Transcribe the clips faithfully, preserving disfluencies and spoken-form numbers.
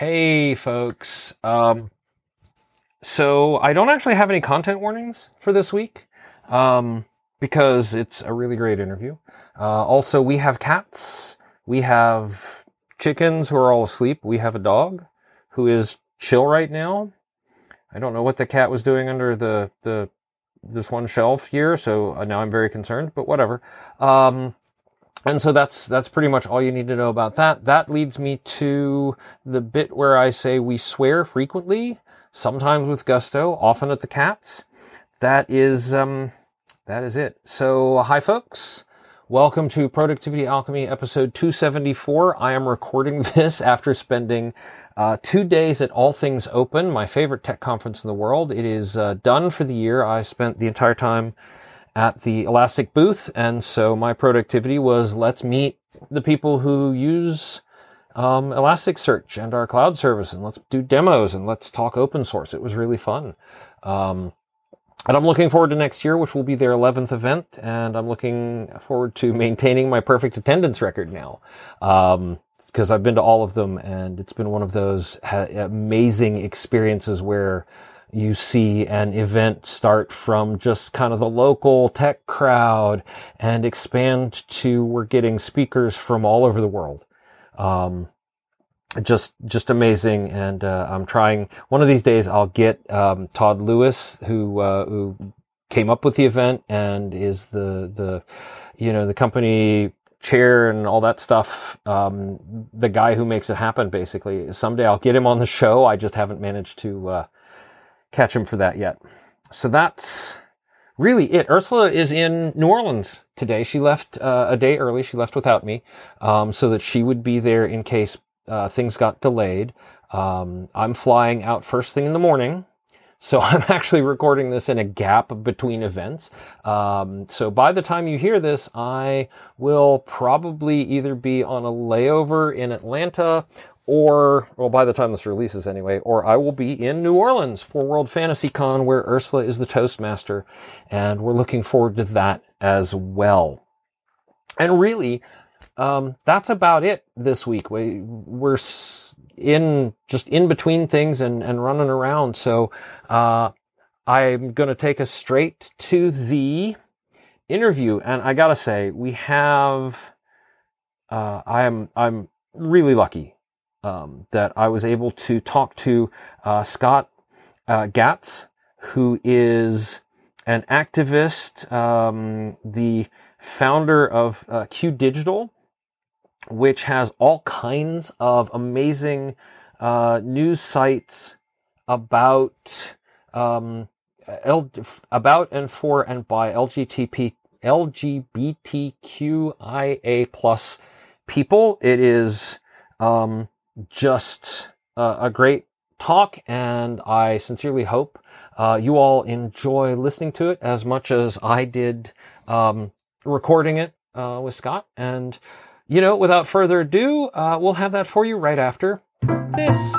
Hey, folks. Um, so I don't actually have any content warnings for this week um, because it's a really great interview. Uh, also, we have cats. We have chickens who are all asleep. We have a dog who is chill right now. I don't know what the cat was doing under the, the this one shelf here, so now I'm very concerned, but whatever. Um... And so that's that's pretty much all you need to know about that. That leads me to the bit where I say we swear frequently, sometimes with gusto, often at the cats. That is um, that is it. So hi, folks. Welcome to Productivity Alchemy episode two seventy-four. I am recording this after spending uh, two days at All Things Open, my favorite tech conference in the world. It is uh, done for the year. I spent the entire time at the Elastic booth, and so my productivity was, let's meet the people who use um, Elasticsearch and our cloud service, and let's do demos, and let's talk open source. It was really fun. Um, and I'm looking forward to next year, which will be their eleventh event, and I'm looking forward to maintaining my perfect attendance record now, because um, I've been to all of them, and it's been one of those ha- amazing experiences where you see an event start from just kind of the local tech crowd and expand to we're getting speakers from all over the world. Um, just, just amazing. And, uh, I'm trying one of these days I'll get, um, Todd Lewis, who, uh, who came up with the event and is the, the, you know, the company chair and all that stuff. Um, the guy who makes it happen, basically. Someday I'll get him on the show. I just haven't managed to, uh, catch him for that yet. So that's really it. Ursula is in New Orleans today. She left uh, a day early. She left without me um, so that she would be there in case uh, things got delayed. Um, I'm flying out first thing in the morning. So I'm actually recording this in a gap between events. Um, so by the time you hear this, I will probably either be on a layover in Atlanta or, well, by the time this releases anyway, or I will be in New Orleans for World Fantasy Con, where Ursula is the Toastmaster, and we're looking forward to that as well. And really, um, that's about it this week. We, we're... in just in between things and, and running around. So, uh, I'm going to take us straight to the interview. And I gotta say, we have, uh, I'm, I'm really lucky, um, that I was able to talk to, uh, Scott, uh, Gatz, who is an activist, um, the founder of, uh, Q Digital, which has all kinds of amazing uh, news sites about um, L- about and for and by L G B T Q I A plus people. It is um, just a, a great talk, and I sincerely hope uh, you all enjoy listening to it as much as I did um, recording it uh, with Scott. And you know, without further ado, uh, we'll have that for you right after this.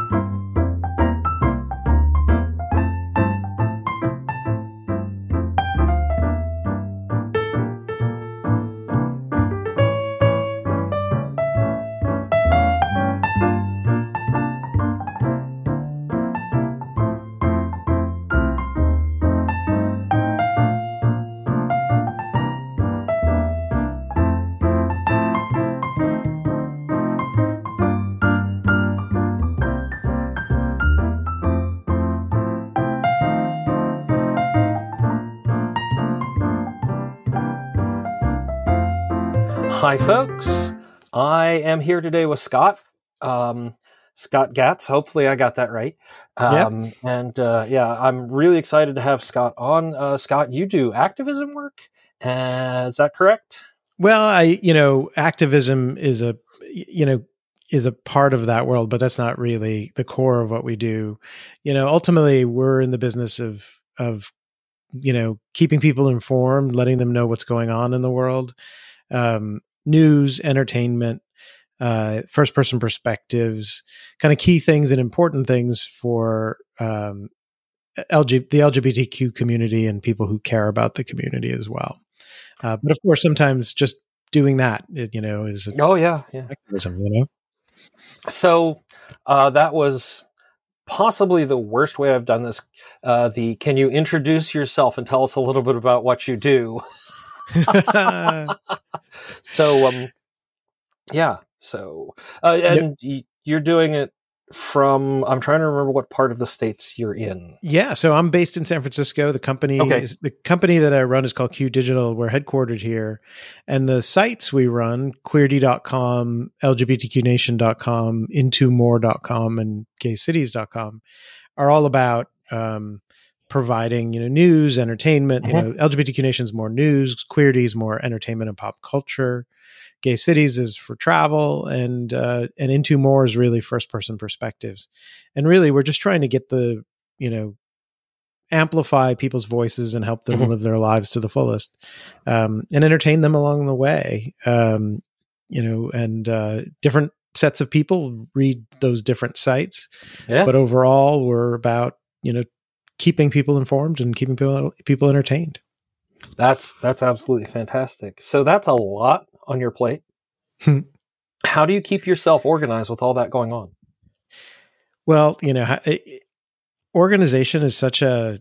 Hi, folks. I am here today with Scott, um, Scott Gatz. Hopefully I got that right. Um, yep. And uh, yeah, I'm really excited to have Scott on. Uh, Scott, you do activism work. Uh, is that correct? Well, I, you know, activism is a, you know, is a part of that world, but that's not really the core of what we do. You know, ultimately we're in the business of, of, you know, keeping people informed, letting them know what's going on in the world. Um, news, entertainment, uh, first-person perspectives, kind of key things and important things for um, L G- the L G B T Q community and people who care about the community as well. Uh, but of course, sometimes just doing that, you know, is oh yeah, yeah, activism, you know. So uh, that was possibly the worst way I've done this. Uh, the can you introduce yourself and tell us a little bit about what you do? so um, yeah, so uh, and yep. You're doing it from, I'm trying to remember what part of the states you're in. Yeah. So I'm based in San Francisco. The company okay. is, the company that I run is called Q Digital. We're headquartered here, and the sites we run, Queerty dot com, L G B T Q Nation dot com, Into More dot com, and Gay Cities dot com are all about, um, providing, you know, news, entertainment, mm-hmm. you know, L G B T Q Nation's more news, Queerty's more entertainment and pop culture. Gay Cities is for travel, and uh, and Into More is really first-person perspectives. And really, we're just trying to get the, you know, amplify people's voices and help them mm-hmm. live their lives to the fullest, um, and entertain them along the way, um, you know, and uh, different sets of people read those different sites. Yeah. But overall, we're about, you know, keeping people informed and keeping people, people entertained. That's that's absolutely fantastic. So that's a lot on your plate. How do you keep yourself organized with all that going on? Well, you know, organization is such a,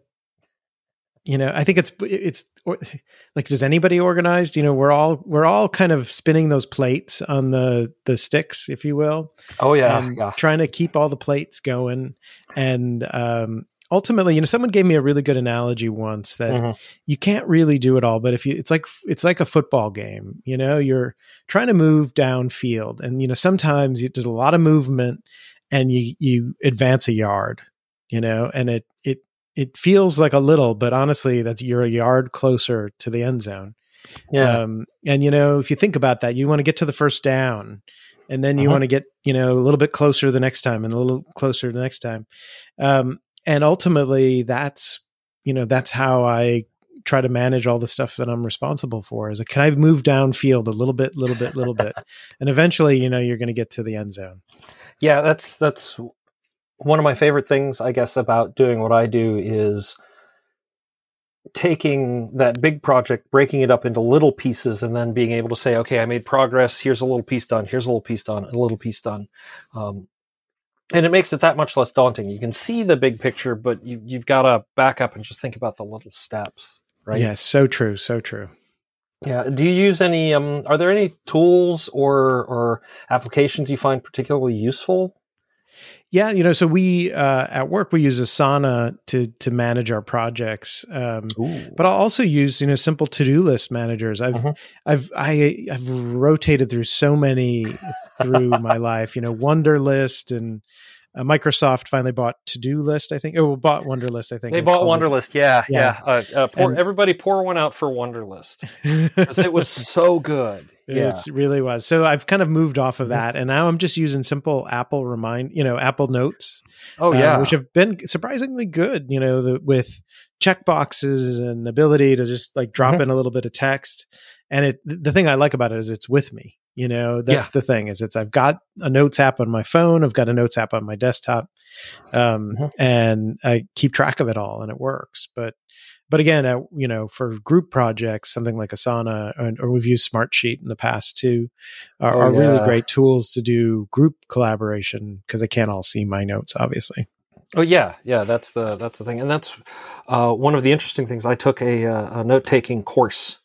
you know, I think it's, it's like, does anybody organized? You know, we're all, we're all kind of spinning those plates on the, the sticks, if you will. Oh yeah. Um, yeah. Trying to keep all the plates going. And, um, ultimately, you know, someone gave me a really good analogy once that mm-hmm. you can't really do it all, but if you, it's like, it's like a football game, you know, you're trying to move downfield, and, you know, sometimes you, there's a lot of movement, and you, you advance a yard, you know, and it, it, it feels like a little, but honestly, that's, you're a yard closer to the end zone. Yeah. Um, and, you know, if you think about that, you want to get to the first down, and then you uh-huh. want to get, you know, a little bit closer the next time, and a little closer the next time. Um, And ultimately, that's, you know, that's how I try to manage all the stuff that I'm responsible for, is like, can I move downfield a little bit, little bit, little bit? And eventually, you know, you're going to get to the end zone. Yeah, that's that's one of my favorite things, I guess, about doing what I do, is taking that big project, breaking it up into little pieces, and then being able to say, okay, I made progress. Here's a little piece done. Here's a little piece done, a little piece done. Um And it makes it that much less daunting. You can see the big picture, but you, you've got to back up and just think about the little steps, right? Yeah, so true, so true. Yeah. Do you use any, um, are there any tools or or applications you find particularly useful? Yeah, you know, so we, uh, at work, we use Asana to to manage our projects. Um, but I'll also use, you know, simple to-do list managers. I've, mm-hmm. I've, I, I've rotated through so many through my life, you know, Wunderlist, and uh, Microsoft finally bought to-do list, I think. Oh, bought Wunderlist, I think. They bought Wunderlist. It. Yeah. Yeah. yeah. Uh, uh, pour, and, everybody pour one out for Wunderlist, because it was so good. Yeah. It really was. So I've kind of moved off of that, and now I'm just using simple Apple remind, you know, Apple Notes. Oh yeah, um, which have been surprisingly good. You know, the, with checkboxes and ability to just like drop mm-hmm. in a little bit of text. And it, the thing I like about it is it's with me. You know, that's yeah. the thing is it's I've got a Notes app on my phone, I've got a Notes app on my desktop, um, mm-hmm. and I keep track of it all, and it works. But But again, uh, you know, for group projects, something like Asana, or, or we've used Smartsheet in the past too, are, oh, are yeah. really great tools to do group collaboration, because they can't all see my notes, obviously. Oh yeah, yeah, that's the that's the thing, and that's uh, one of the interesting things. I took a, a note taking course.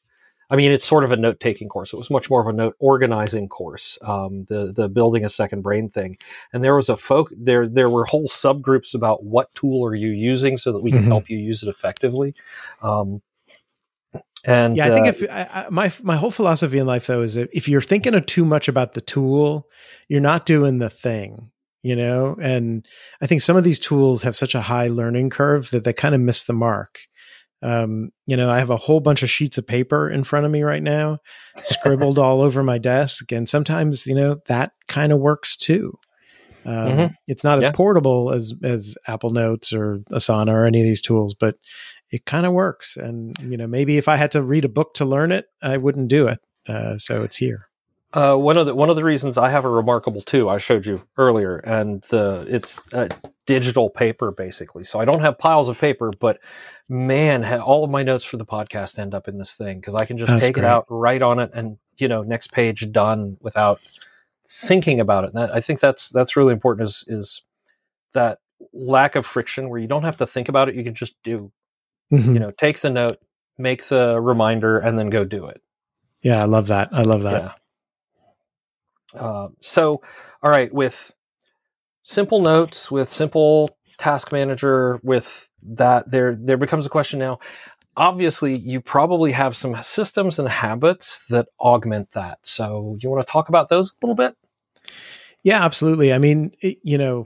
I mean, it's sort of a note taking course. It was much more of a note organizing course. Um, the the building a second brain thing, and there was a folk there. There were whole subgroups about what tool are you using so that we can mm-hmm. help you use it effectively. Um, and yeah, I think uh, if I, I, my my whole philosophy in life though is that if you're thinking of too much about the tool, you're not doing the thing. You know, and I think some of these tools have such a high learning curve that they kind of miss the mark. Um, you know, I have a whole bunch of sheets of paper in front of me right now, scribbled all over my desk. And sometimes, you know, that kind of works too. Um, mm-hmm. It's not yeah. as portable as, as Apple Notes or Asana or any of these tools, but it kind of works. And, you know, maybe if I had to read a book to learn it, I wouldn't do it. Uh, so it's here. Uh, one of the, one of the reasons I have a Remarkable two, I showed you earlier, and the, it's uh, digital paper basically. So I don't have piles of paper, but man, ha- all of my notes for the podcast end up in this thing. Cause I can just That's take great. It out, write on it, and, you know, next page done without thinking about it. And that, I think that's that's really important, is is that lack of friction where you don't have to think about it. You can just do, mm-hmm. you know, take the note, make the reminder, and then go do it. Yeah, I love that. I love that. Yeah. Uh, so, all right, with simple notes, with simple task manager, with that, there there becomes a question now. Obviously, you probably have some systems and habits that augment that. So you want to talk about those a little bit? Yeah, absolutely. I mean, it, you know,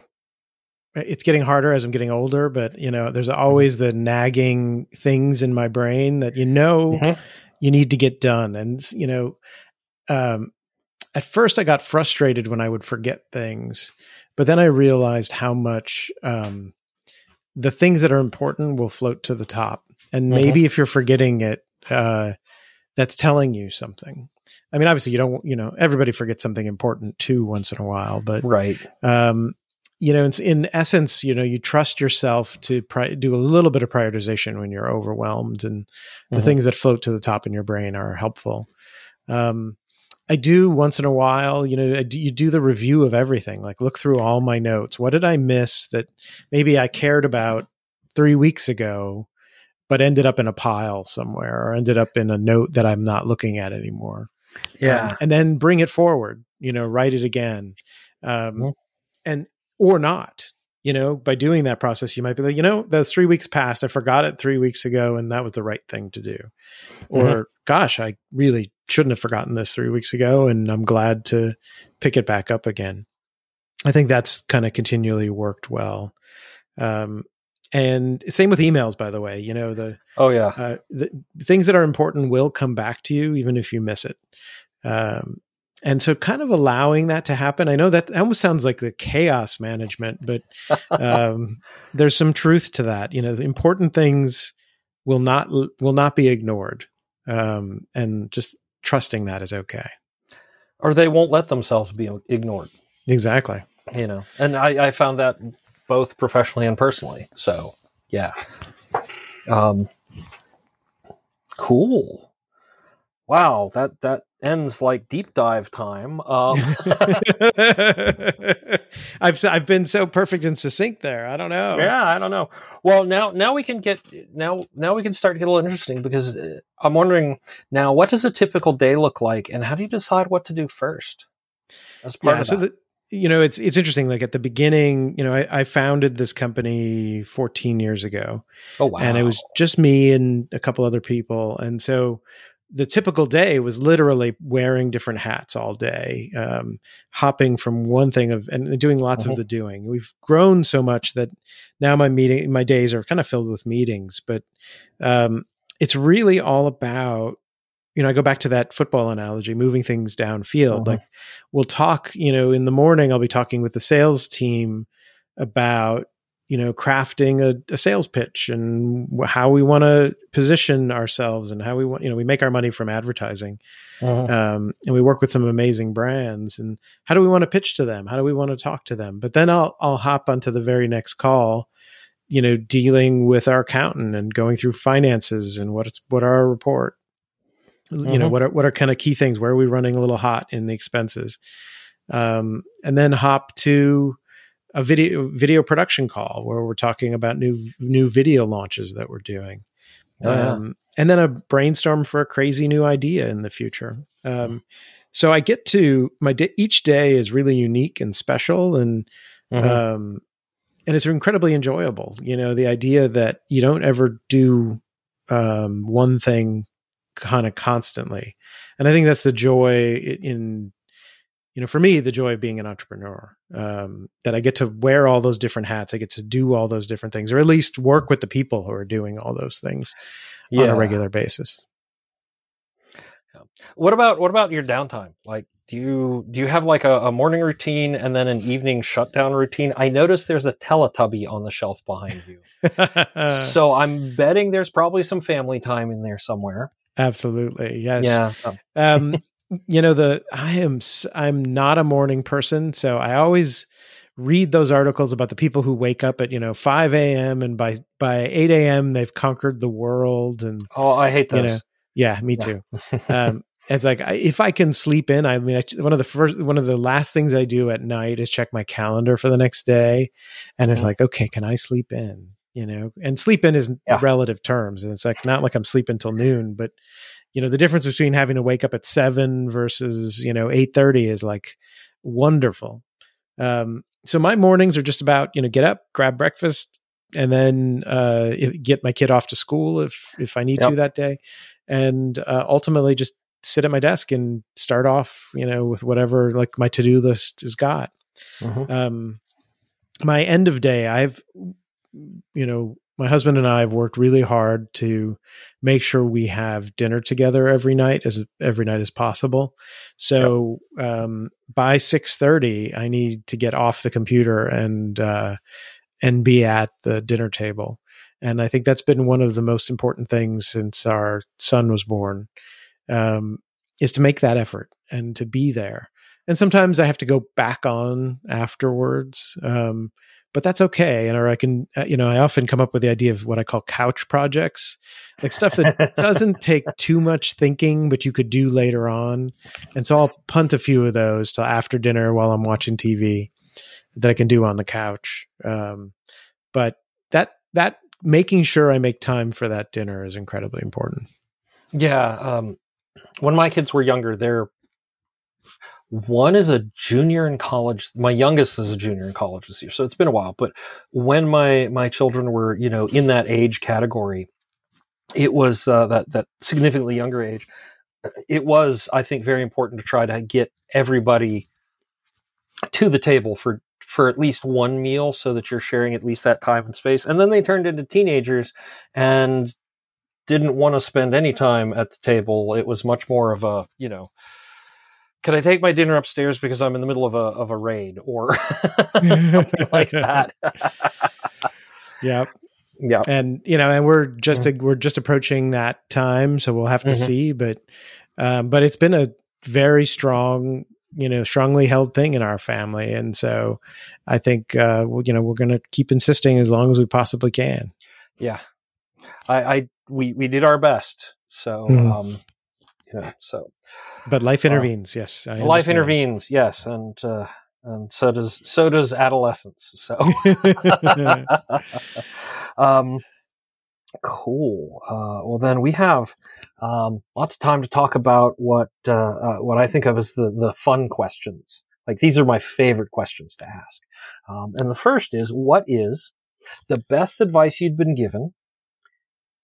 it's getting harder as I'm getting older, but, you know, there's always the nagging things in my brain that, you know, mm-hmm. you need to get done. And, you know, um, at first I got frustrated when I would forget things, but then I realized how much um, the things that are important will float to the top. And maybe mm-hmm. if you're forgetting it, uh, that's telling you something. I mean, obviously you don't, you know, everybody forgets something important too once in a while, but, right. um, you know, it's in essence, you know, you trust yourself to pri- do a little bit of prioritization when you're overwhelmed, and mm-hmm. the things that float to the top in your brain are helpful. Um, I do once in a while, you know, I do, you do the review of everything, like look through all my notes. What did I miss that maybe I cared about three weeks ago, but ended up in a pile somewhere, or ended up in a note that I'm not looking at anymore? Yeah. Um, and then bring it forward, you know, write it again. Um, mm-hmm. and, or not, you know, by doing that process, you might be like, you know, those three weeks passed. I forgot it three weeks ago, and that was the right thing to do. Or mm-hmm. gosh, I really shouldn't have forgotten this three weeks ago, and I'm glad to pick it back up again. I think that's kind of continually worked well. Um, And same with emails, by the way, you know, the, Oh yeah. Uh, the things that are important will come back to you, even if you miss it. Um, and so kind of allowing that to happen. I know that almost sounds like the chaos management, but, um, there's some truth to that. You know, the important things will not, will not be ignored. Um, and just trusting that is okay. Or they won't let themselves be ignored. Exactly. You know, and I, I found that both professionally and personally. So yeah. Um, cool. Wow. That, that ends like deep dive time. Um, I've, I've been so perfect and succinct there. I don't know. Yeah, I don't know. Well, now, now we can get, now, now we can start to get a little interesting, because I'm wondering now, what does a typical day look like, and how do you decide what to do first? As part yeah, of so that. The, You know, it's, it's interesting. Like at the beginning, you know, I, I founded this company fourteen years ago. Oh, wow. And it was just me and a couple other people. And so the typical day was literally wearing different hats all day, um, hopping from one thing of, and doing lots mm-hmm. of the doing. We've grown so much that now my meeting, my days are kind of filled with meetings, but, um, it's really all about, you know, I go back to that football analogy, moving things downfield. Mm-hmm. Like we'll talk, you know, in the morning, I'll be talking with the sales team about, you know, crafting a, a sales pitch and how we want to position ourselves and how we want, you know, we make our money from advertising. Mm-hmm. Um, and we work with some amazing brands, and how do we want to pitch to them? How do we want to talk to them? But then I'll, I'll hop onto the very next call, you know, dealing with our accountant and going through finances and what it's, what our report. You mm-hmm. know, what are, what are kind of key things? Where are we running a little hot in the expenses? Um, and then hop to a video, video production call where we're talking about new, new video launches that we're doing. Oh, yeah. Um, and then a brainstorm for a crazy new idea in the future. Um, so I get to my day, each day is really unique and special, and, mm-hmm. um, and it's incredibly enjoyable. You know, the idea that you don't ever do, um, one thing kind of constantly. And I think that's the joy in, you know, for me, the joy of being an entrepreneur, um, that I get to wear all those different hats. I get to do all those different things, or at least work with the people who are doing all those things yeah. on a regular basis. What about, what about your downtime? Like, do you, do you have like a, a morning routine and then an evening shutdown routine? I noticed there's a Teletubby on the shelf behind you. So I'm betting there's probably some family time in there somewhere. Absolutely. Yes. Yeah. Oh. um, you know, the, I am, I'm not a morning person. So I always read those articles about the people who wake up at, you know, five a.m. and by, by eight a.m. they've conquered the world. And, oh, I hate those. You know, yeah, me yeah. too. Um, It's like, if I can sleep in, I mean, I, one of the first, one of the last things I do at night is check my calendar for the next day. And it's mm-hmm. like, okay, can I sleep in, you know, and sleep in is yeah. relative terms. And it's like, not like I'm sleeping till noon, but you know, the difference between having to wake up at seven versus, you know, eight thirty is like wonderful. Um, so my mornings are just about, you know, get up, grab breakfast, and then uh, get my kid off to school if, if I need yep. to that day. And uh, ultimately just sit at my desk and start off, you know, with whatever like my to-do list has got. Mm-hmm. Um, my end of day, I've, you know, my husband and I have worked really hard to make sure we have dinner together every night as every night as possible. So yep. um, by six thirty, I need to get off the computer and, uh, and be at the dinner table. And I think that's been one of the most important things since our son was born. Um, is to make that effort and to be there. And sometimes I have to go back on afterwards, um, but that's okay. And, or I can, uh, you know, I often come up with the idea of what I call couch projects, like stuff that doesn't take too much thinking, but you could do later on. And so I'll punt a few of those till after dinner while I'm watching T V that I can do on the couch. Um, but that, that making sure I make time for that dinner is incredibly important. Yeah. Um, When my kids were younger, they're one is a junior in college. My youngest is a junior in college this year, so it's been a while. But when my my children were, you know, in that age category, it was uh, that that significantly younger age. It was, I think, very important to try to get everybody to the table for for at least one meal, so that you're sharing at least that time and space. And then they turned into teenagers and didn't want to spend any time at the table. It was much more of a, you know, can I take my dinner upstairs because I'm in the middle of a of a raid or something like that. Yeah. Yeah. And, you know, and we're just, mm-hmm. we're just approaching that time. So we'll have to mm-hmm. see, but, um, but it's been a very strong, you know, strongly held thing in our family. And so I think, uh, we'll, you know, we're going to keep insisting as long as we possibly can. Yeah. I, I, we, we did our best. So, mm. um, you know, so, but life intervenes. Um, yes. I life understand. intervenes. Yes. And, uh, and so does, so does adolescence. So, um, cool. Uh, well then we have, um, lots of time to talk about what, uh, uh what I think of as the, the fun questions. Like these are my favorite questions to ask. Um, and the first is, what is the best advice you'd been given?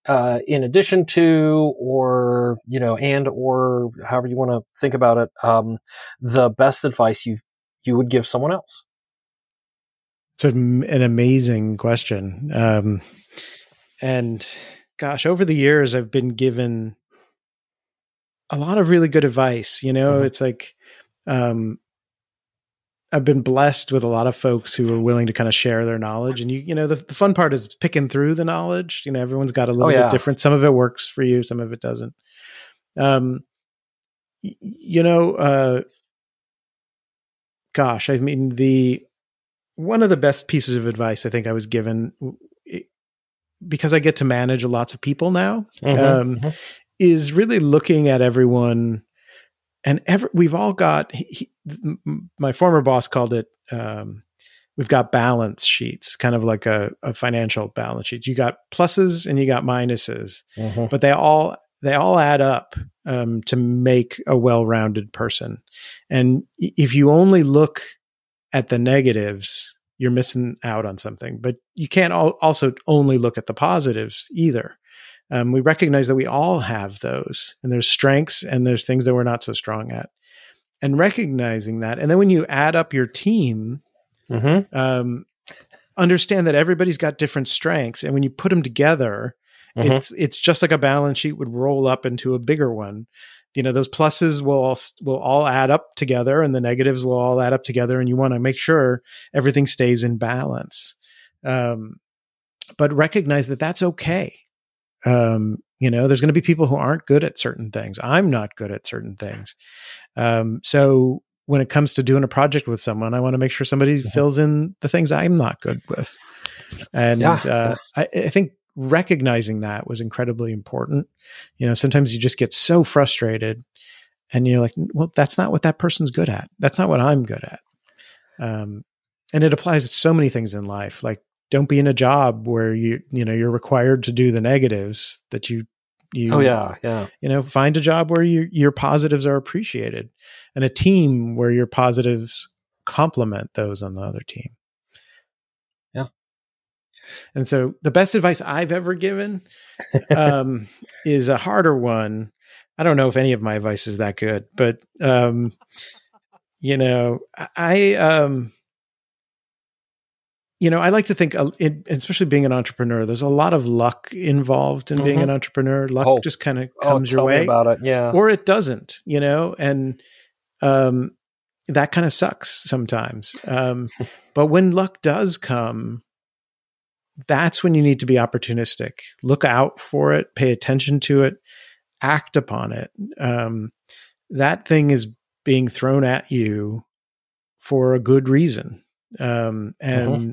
Uh, in addition to, or, you know, and, or however you want to think about it, um, the best advice you you would give someone else? It's an, an amazing question. Um, and gosh, over the years, I've been given a lot of really good advice. You know, mm-hmm. it's like, um, I've been blessed with a lot of folks who are willing to kind of share their knowledge. And you, you know, the, the fun part is picking through the knowledge. You know, everyone's got a little oh, yeah. bit different. Some of it works for you. Some of it doesn't. Um, y- you know, uh, gosh, I mean, the, one of the best pieces of advice I think I was given, it, because I get to manage lots of people now, mm-hmm, um, mm-hmm. is really looking at everyone. And every, we've all got, he, he, my former boss called it, um, we've got balance sheets, kind of like a, a financial balance sheet. You got pluses and you got minuses, mm-hmm. but they all, they all add up um, to make a well-rounded person. And if you only look at the negatives, you're missing out on something, but you can't al- also only look at the positives either. Um, we recognize that we all have those, and there's strengths and there's things that we're not so strong at, and recognizing that. And then when you add up your team, mm-hmm. um, understand that everybody's got different strengths. And when you put them together, mm-hmm. it's, it's just like a balance sheet would roll up into a bigger one. You know, those pluses will all, will all add up together, and the negatives will all add up together. And you want to make sure everything stays in balance. Um, but recognize that that's okay. Um, you know, there's going to be people who aren't good at certain things. I'm not good at certain things. Um, so when it comes to doing a project with someone, I want to make sure somebody mm-hmm. fills in the things I'm not good with. And, yeah. uh, I, I think recognizing that was incredibly important. You know, sometimes you just get so frustrated And you're like, well, that's not what that person's good at. That's not what I'm good at. Um, and it applies to so many things in life. Like, don't be in a job where you, you know, you're required to do the negatives that you, you, oh, yeah, yeah. you know, find a job where you, your positives are appreciated, and a team where your positives complement those on the other team. Yeah. And so the best advice I've ever given um, is a harder one. I don't know if any of my advice is that good, but, um, you know, I, um, you know, I like to think, uh, it, especially being an entrepreneur, there's a lot of luck involved in mm-hmm. being an entrepreneur. Luck oh. just kind of comes oh, your way about it. Yeah. Or it doesn't, you know, and, um, that kind of sucks sometimes. Um, but when luck does come, that's when you need to be opportunistic. Look out for it, pay attention to it, act upon it. Um, that thing is being thrown at you for a good reason. Um, and, mm-hmm.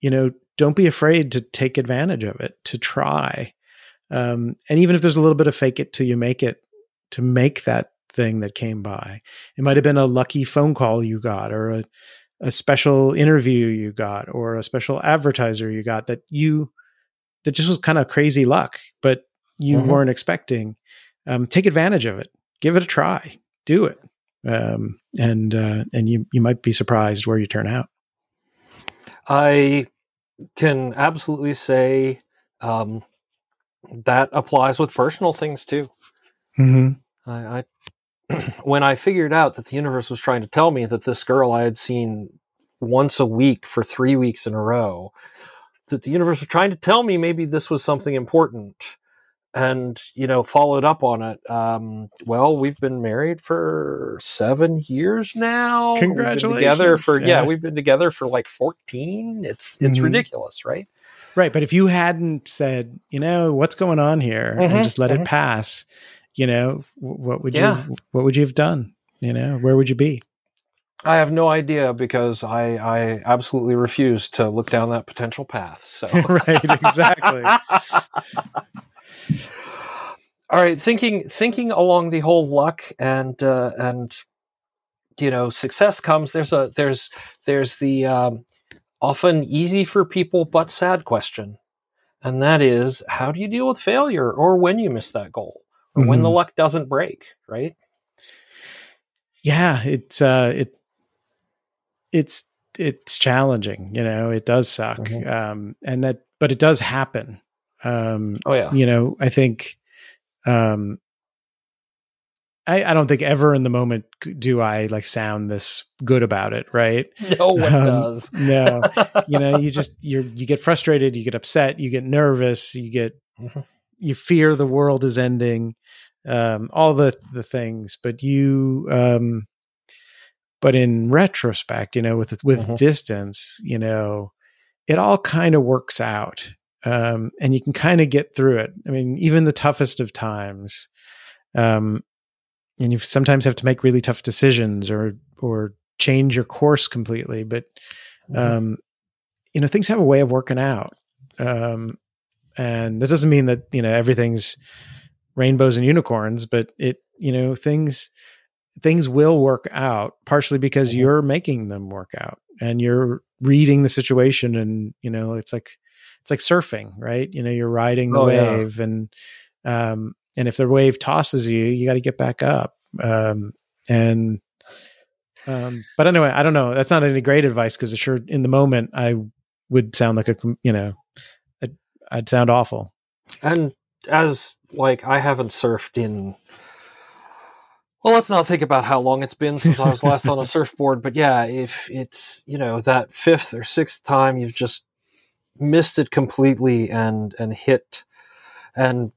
you know, don't be afraid to take advantage of it, to try. Um, and even if there's a little bit of fake it till you make it, to make that thing that came by. It might have been a lucky phone call you got, or a, a special interview you got, or a special advertiser you got that you, that just was kind of crazy luck, but you mm-hmm. weren't expecting. Um, take advantage of it. Give it a try. Do it. Um, and uh, and you you might be surprised where you turn out. I can absolutely say um, that applies with personal things too. Mm-hmm. I, I when I figured out that the universe was trying to tell me that this girl I had seen once a week for three weeks in a row, that the universe was trying to tell me maybe this was something important. And, you know, followed up on it. Um, well, we've been married for seven years now. Congratulations. We've been together for, yeah. yeah, we've been together for like fourteen. It's, it's mm-hmm. ridiculous, right? Right. But if you hadn't said, you know, what's going on here mm-hmm. and just let mm-hmm. it pass, you know, what would yeah. you, what would you have done? You know, where would you be? I have no idea, because I, I absolutely refuse to look down that potential path. So right, exactly. All right, thinking thinking along the whole luck and uh, and you know success comes. There's a there's there's the um, often easy for people but sad question, and that is, how do you deal with failure, or when you miss that goal, or mm-hmm. when the luck doesn't break, right? Yeah, it's uh, it it's it's challenging. You know, it does suck, mm-hmm. um, and that, but it does happen. Um, oh yeah, you know, I think. Um, I, I don't think ever in the moment do I like sound this good about it, right? No one um, does. No, you know, you just, you you get frustrated, you get upset, you get nervous, you get, mm-hmm. you fear the world is ending, um, all the, the things, but you, um, but in retrospect, you know, with, with mm-hmm. distance, you know, it all kind of works out. Um, and you can kind of get through it. I mean, even the toughest of times, um, and you sometimes have to make really tough decisions or, or change your course completely, but, um, mm-hmm. you know, things have a way of working out. Um, and that doesn't mean that, you know, everything's rainbows and unicorns, but it, you know, things, things will work out, partially because mm-hmm. you're making them work out and you're reading the situation. And, you know, it's like, It's like surfing, right? You know, you're riding the oh, wave yeah. and, um, and if the wave tosses you, you got to get back up. Um, and, um, but anyway, I don't know. That's not any great advice, because sure, in the moment I would sound like a, you know, a, I'd sound awful. And as like, I haven't surfed in, well, let's not think about how long it's been since I was last on a surfboard, but yeah, if it's, you know, that fifth or sixth time you've just missed it completely and and hit and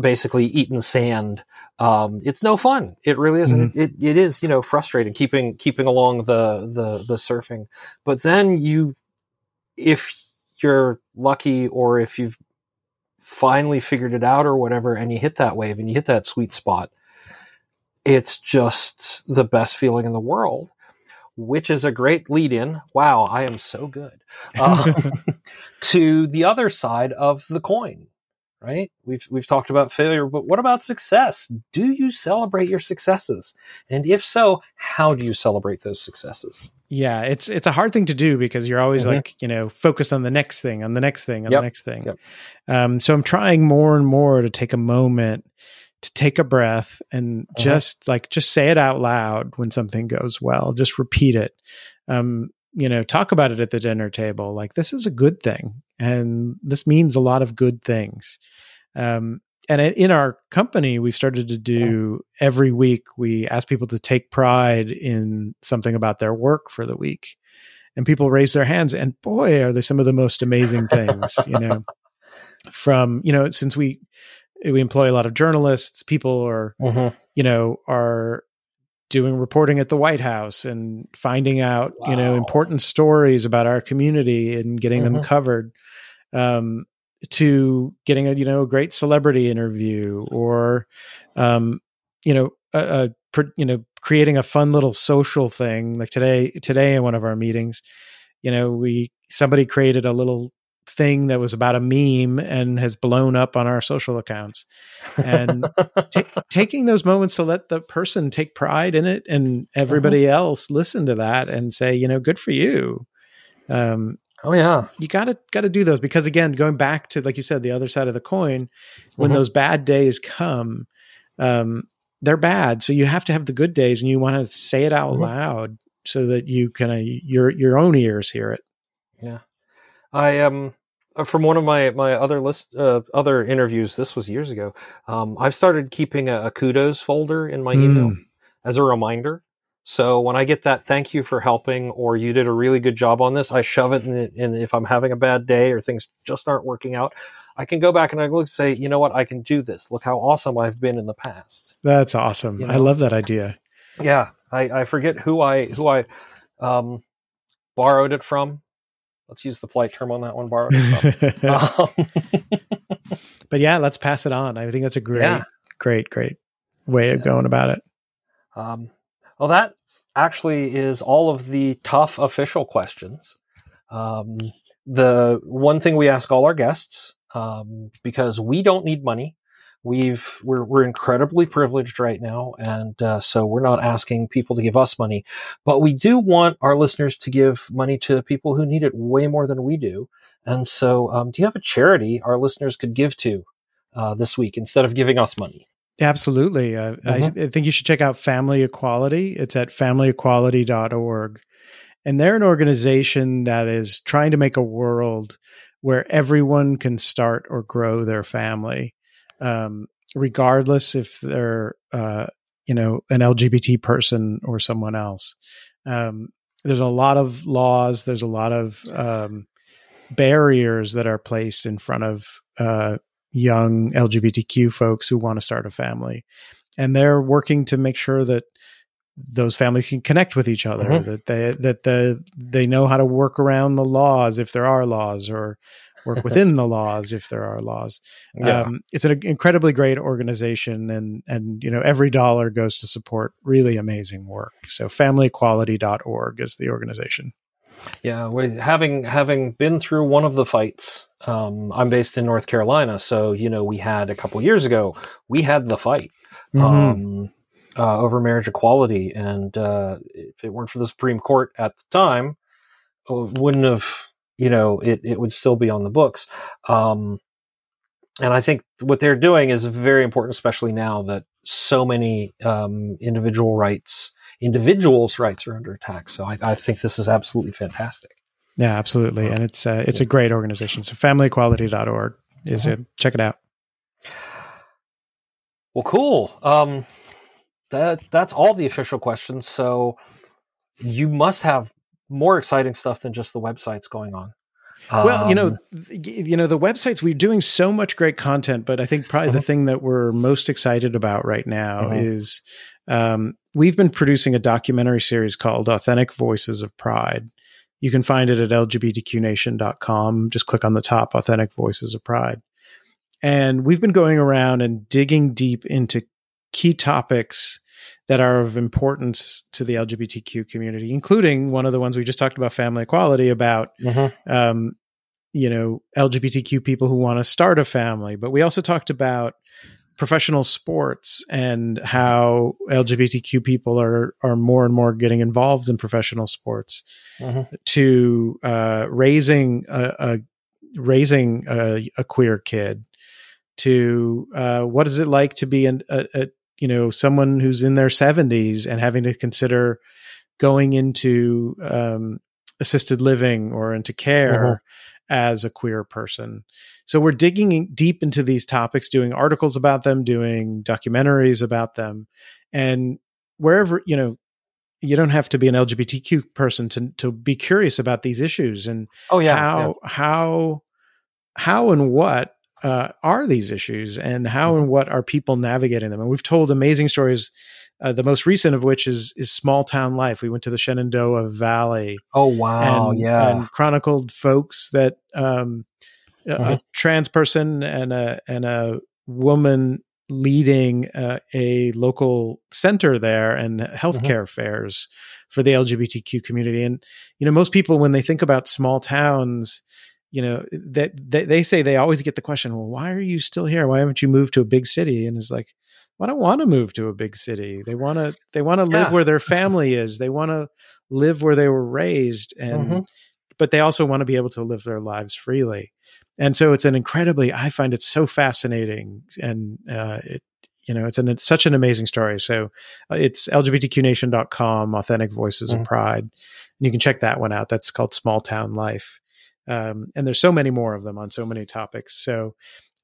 basically eaten sand, um it's no fun. It really isn't. Mm-hmm. it it is, you know, frustrating keeping keeping along the the the surfing. But then you, if you're lucky or if you've finally figured it out or whatever, and you hit that wave and you hit that sweet spot, it's just the best feeling in the world, which is a great lead-in. Wow, I am so good. Um, to the other side of the coin, right? We've, we've talked about failure, but what about success? Do you celebrate your successes? And if so, how do you celebrate those successes? Yeah, it's, it's a hard thing to do because you're always mm-hmm. like, you know, focused on the next thing, on the next thing, on yep. the next thing. Yep. Um, so I'm trying more and more to take a moment to take a breath and uh-huh. just like, just say it out loud when something goes well, just repeat it. Um, you know, talk about it at the dinner table. Like, this is a good thing. And this means a lot of good things. Um, and in our company, we've started to do yeah. every week, we ask people to take pride in something about their work for the week. And people raise their hands, and boy, are they some of the most amazing things, you know, from, you know, since we, we employ a lot of journalists, people are, mm-hmm. you know, are doing reporting at the White House and finding out, wow. you know, important stories about our community and getting mm-hmm. them covered, um, to getting a, you know, a great celebrity interview, or, um, you know, a, a, you know, creating a fun little social thing. Like today, today in one of our meetings, you know, we, somebody created a little thing that was about a meme and has blown up on our social accounts, and t- taking those moments to let the person take pride in it, and everybody uh-huh. else listen to that and say, you know, good for you. Um, oh yeah. You gotta, gotta do those, because again, going back to, like you said, the other side of the coin, when mm-hmm. those bad days come, um, they're bad. So you have to have the good days, and you want to say it out mm-hmm. loud so that you can, uh, your, your own ears hear it. Yeah. I, um, from one of my, my other list, uh, other interviews, this was years ago, um, I've started keeping a, a kudos folder in my mm. email as a reminder. So when I get that, thank you for helping, or you did a really good job on this, I shove it in, the, in if I'm having a bad day or things just aren't working out, I can go back and I look and say, you know what, I can do this. Look how awesome I've been in the past. That's awesome. You know? I love that idea. Yeah. I, I forget who I, who I, um, borrowed it from. Let's use the polite term on that one, borrowed it from. um. But yeah, let's pass it on. I think that's a great, yeah. great, great way yeah. of going about it. Um, well, that actually is all of the tough official questions. Um, the one thing we ask all our guests, um, because we don't need money. We've, we're, we're incredibly privileged right now. And, uh, so we're not asking people to give us money, but we do want our listeners to give money to people who need it way more than we do. And so, um, do you have a charity our listeners could give to, uh, this week instead of giving us money? Absolutely. Uh, mm-hmm. I, I think you should check out Family Equality. It's at family equality dot org. And they're an organization that is trying to make a world where everyone can start or grow their family. Um, regardless if they're, uh, you know, an L G B T person or someone else. Um, there's a lot of laws. There's a lot of, um, barriers that are placed in front of, uh, young L G B T Q folks who want to start a family. And they're working to make sure that those families can connect with each other, mm-hmm. that they, that the, they know how to work around the laws if there are laws, or work within the laws if there are laws. Yeah. Um, it's an incredibly great organization, and, and, you know, every dollar goes to support really amazing work. So family equality dot org is the organization. Yeah. We, having, having been through one of the fights, um, I'm based in North Carolina. So, you know, we had a couple years ago, we had the fight, mm-hmm. um, uh, over marriage equality. And, uh, if it weren't for the Supreme Court at the time, it wouldn't have, you know, it, it would still be on the books. Um, and I think what they're doing is very important, especially now that so many um, individual rights, individuals' rights are under attack. So I, I think this is absolutely fantastic. Yeah, absolutely. And it's, uh, it's yeah. a great organization. So family equality dot org is mm-hmm. it. Check it out. Well, cool. Um, that that's all the official questions. So you must have more exciting stuff than just the websites going on. Well, um, you know, you know, the websites, we're doing so much great content, but I think probably mm-hmm. the thing that we're most excited about right now mm-hmm. is, um, we've been producing a documentary series called Authentic Voices of Pride. You can find it at L G B T Q Nation dot com. Just click on the top, Authentic Voices of Pride. And we've been going around and digging deep into key topics that are of importance to the L G B T Q community, including one of the ones we just talked about, family equality, about mm-hmm. um, you know, L G B T Q people who want to start a family. But we also talked about professional sports and how L G B T Q people are are more and more getting involved in professional sports, mm-hmm. to uh, raising a, a raising a, a queer kid, to uh, what is it like to be in a, a you know someone who's in their seventies and having to consider going into um, assisted living or into care. Mm-hmm. as a queer person. So we're digging in deep into these topics, doing articles about them, doing documentaries about them. And wherever, you know, you don't have to be an L G B T Q person to, to be curious about these issues and oh, yeah, how, yeah. how, how and what uh, are these issues and how and what are people navigating them. And we've told amazing stories, uh, the most recent of which is, is small town life. We went to the Shenandoah Valley. Oh, wow. And, yeah. And chronicled folks that, um, a, uh-huh. a trans person and a, and a woman leading uh, a local center there and healthcare uh-huh. fairs for the L G B T Q community. And, you know, most people, when they think about small towns, you know, that they, they say they always get the question, well, why are you still here? Why haven't you moved to a big city? And it's like, well, I don't want to move to a big city. They want to, they want to yeah. live where their family is. They want to live where they were raised. And, mm-hmm. but they also want to be able to live their lives freely. And so it's an incredibly, I find it so fascinating. And, uh, it, you know, it's an, it's such an amazing story. So uh, it's L G B T Q Nation dot com, Authentic Voices mm-hmm. of Pride. And you can check that one out. That's called Small Town Life. Um, and there's so many more of them on so many topics. So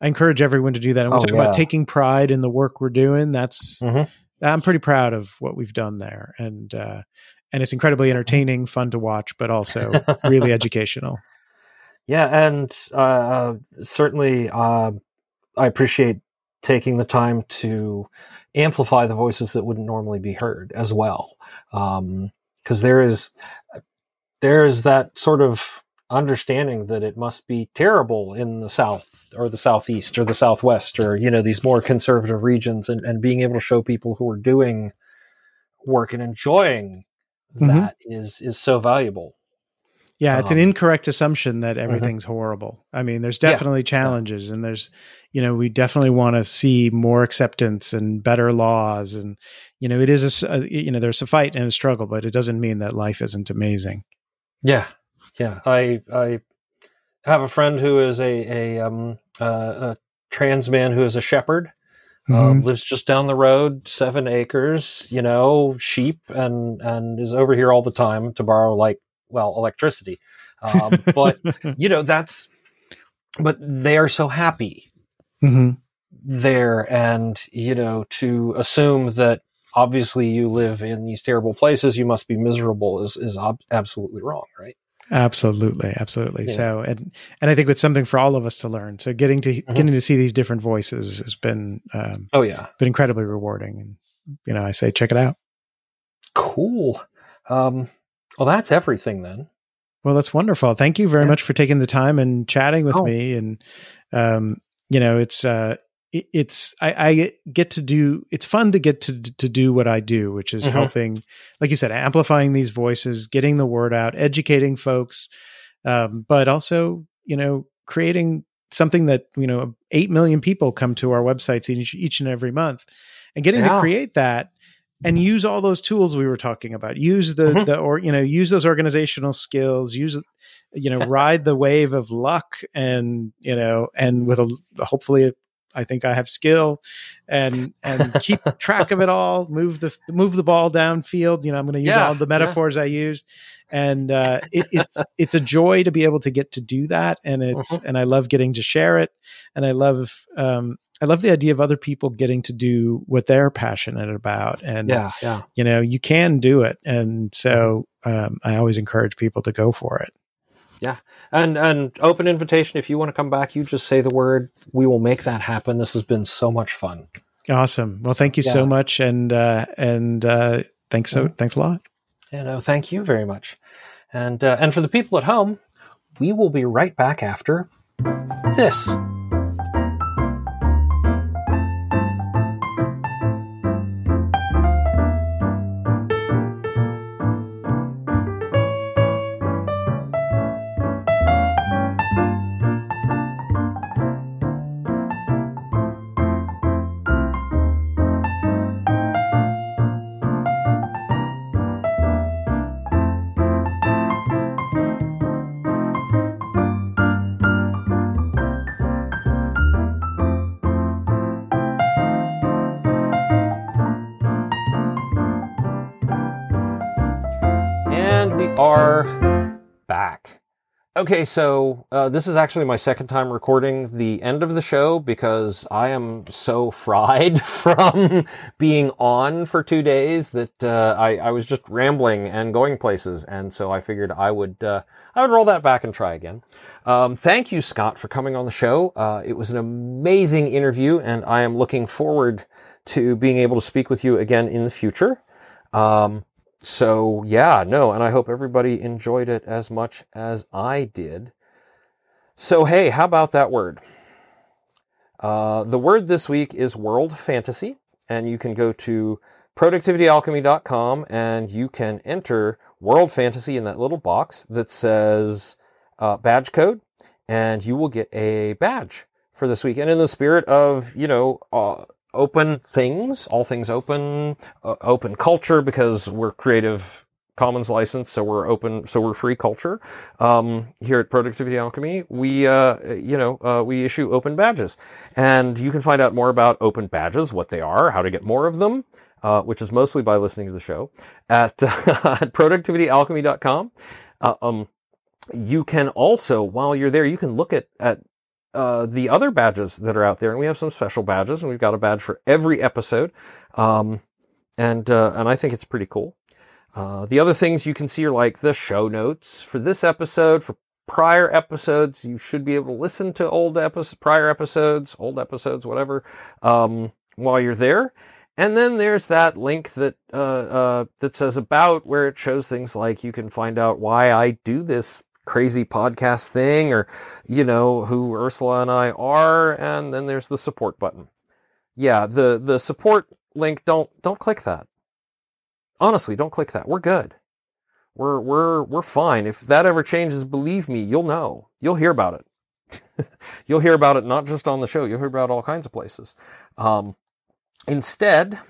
I encourage everyone to do that. And we'll oh, talk yeah. about taking pride in the work we're doing. That's, mm-hmm. I'm pretty proud of what we've done there. And, uh, and it's incredibly entertaining, fun to watch, but also really educational. Yeah. And, uh, certainly, uh, I appreciate taking the time to amplify the voices that wouldn't normally be heard as well. Um, cause there is, there is that sort of understanding that it must be terrible in the South or the Southeast or the Southwest or, you know, these more conservative regions, and, and being able to show people who are doing work and enjoying mm-hmm. that is, is so valuable. Yeah. It's um, an incorrect assumption that everything's mm-hmm. horrible. I mean, there's definitely yeah, challenges yeah. and there's, you know, we definitely want to see more acceptance and better laws. And, you know, it is, a, you know, there's a fight and a struggle, but it doesn't mean that life isn't amazing. Yeah. Yeah, I I have a friend who is a a, um, uh, a trans man who is a shepherd, mm-hmm. um, lives just down the road, seven acres, you know, sheep, and and is over here all the time to borrow like well electricity, um, but you know that's, but they are so happy mm-hmm. there, and you know to assume that obviously you live in these terrible places, you must be miserable is is ob- absolutely wrong, right? Absolutely. Absolutely. Yeah. So, and, and I think it's something for all of us to learn. So getting to, mm-hmm. getting to see these different voices has been, um, oh yeah, been incredibly rewarding. And, you know, I say, check it out. Cool. Um, well, that's everything then. Well, that's wonderful. Thank you very yeah. much for taking the time and chatting with oh. me. And, um, you know, it's, uh, it, it's, I, I get to do, it's fun to get to, to do what I do, which is mm-hmm. helping, like you said, amplifying these voices, getting the word out, educating folks, um, but also, you know, creating something that, you know, eight million people come to our websites each, each and every month, and getting yeah. to create that and use all those tools we were talking about, use the, mm-hmm. the, or, you know, use those organizational skills, use you know, ride the wave of luck and, you know, and with a, hopefully a, I think I have skill, and and keep track of it all. Move the move the ball downfield. You know, I'm going to use yeah, all the metaphors yeah. I used, and uh, it, it's it's a joy to be able to get to do that, and it's mm-hmm. and I love getting to share it, and I love um, I love the idea of other people getting to do what they're passionate about, and yeah, yeah. you know, you can do it, and so um, I always encourage people to go for it. Yeah. And, and open invitation. If you want to come back, you just say the word, we will make that happen. This has been so much fun. Awesome. Well, thank you yeah. so much. And, uh, and, uh, thanks. So, thanks a lot. Yeah, no, thank you very much. And, uh, and for the people at home, we will be right back after this. are back. Okay, so uh, this is actually my second time recording the end of the show because I am so fried from being on for two days that uh, I, I was just rambling and going places, and so I figured I would uh, I would roll that back and try again. Um, thank you, Scott, for coming on the show. Uh, it was an amazing interview, and I am looking forward to being able to speak with you again in the future. Um, So, yeah, no, and I hope everybody enjoyed it as much as I did. So, hey, how about that word? Uh, the word this week is World Fantasy, and you can go to productivity alchemy dot com, and you can enter World Fantasy in that little box that says uh, badge code, and you will get a badge for this week. And in the spirit of, you know... Uh, open things, all things open, uh, open culture, because we're Creative Commons licensed, so we're open, so we're free culture. Um, here at Productivity Alchemy, we, uh, you know, uh, we issue open badges. And you can find out more about open badges, what they are, how to get more of them, uh, which is mostly by listening to the show, at, at productivity alchemy dot com. Uh, um, you can also, while you're there, you can look at, at Uh, the other badges that are out there, and we have some special badges, and we've got a badge for every episode, um, and uh, and I think it's pretty cool. Uh, the other things you can see are like the show notes for this episode, for prior episodes. You should be able to listen to old episodes, prior episodes, old episodes, whatever, um, while you're there. And then there's that link that uh, uh, that says about, where it shows things like you can find out why I do this crazy podcast thing, or, you know, who Ursula and I are. And then there's the support button. Yeah, the the support link, don't don't click that. Honestly, don't click that. We're good. We're we're we're fine. If that ever changes, believe me, you'll know. You'll hear about it. You'll hear about it not just on the show. You'll hear about it all kinds of places. Um, instead,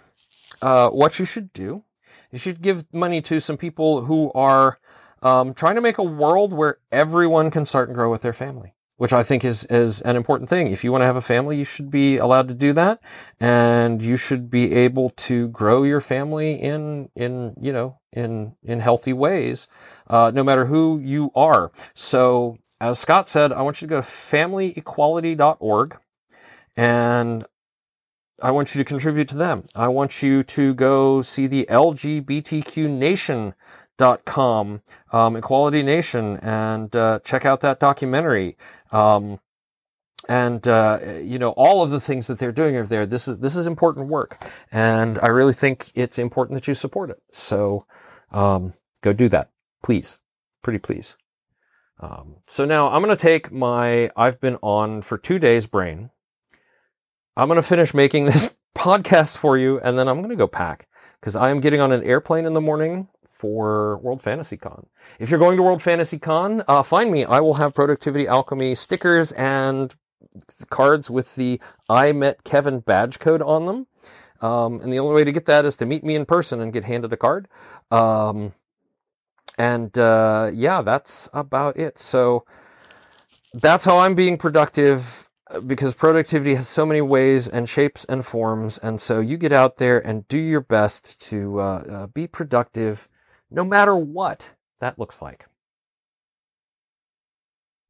uh, what you should do, you should give money to some people who are Um, trying to make a world where everyone can start and grow with their family, which I think is, is an important thing. If you want to have a family, you should be allowed to do that, and you should be able to grow your family in, in, you know, in, in healthy ways, uh, no matter who you are. So as Scott said, I want you to go to family equality dot org, and I want you to contribute to them. I want you to go see the L G B T Q Nation dot com, um, Equality Nation, and uh, check out that documentary. Um, and, uh, you know, all of the things that they're doing over there, this is, this is important work. And I really think it's important that you support it. So um, go do that, please. Pretty please. Um, so now I'm going to take my I've been on for two days brain. I'm going to finish making this podcast for you, and then I'm going to go pack, because I am getting on an airplane in the morning for World Fantasy Con. If you're going to World Fantasy Con, uh, find me. I will have Productivity Alchemy stickers and cards with the I Met Kevin badge code on them. Um, and the only way to get that is to meet me in person and get handed a card. Um, and uh, yeah, that's about it. So that's how I'm being productive, because productivity has so many ways and shapes and forms. And so you get out there and do your best to uh, uh, be productive, no matter what that looks like.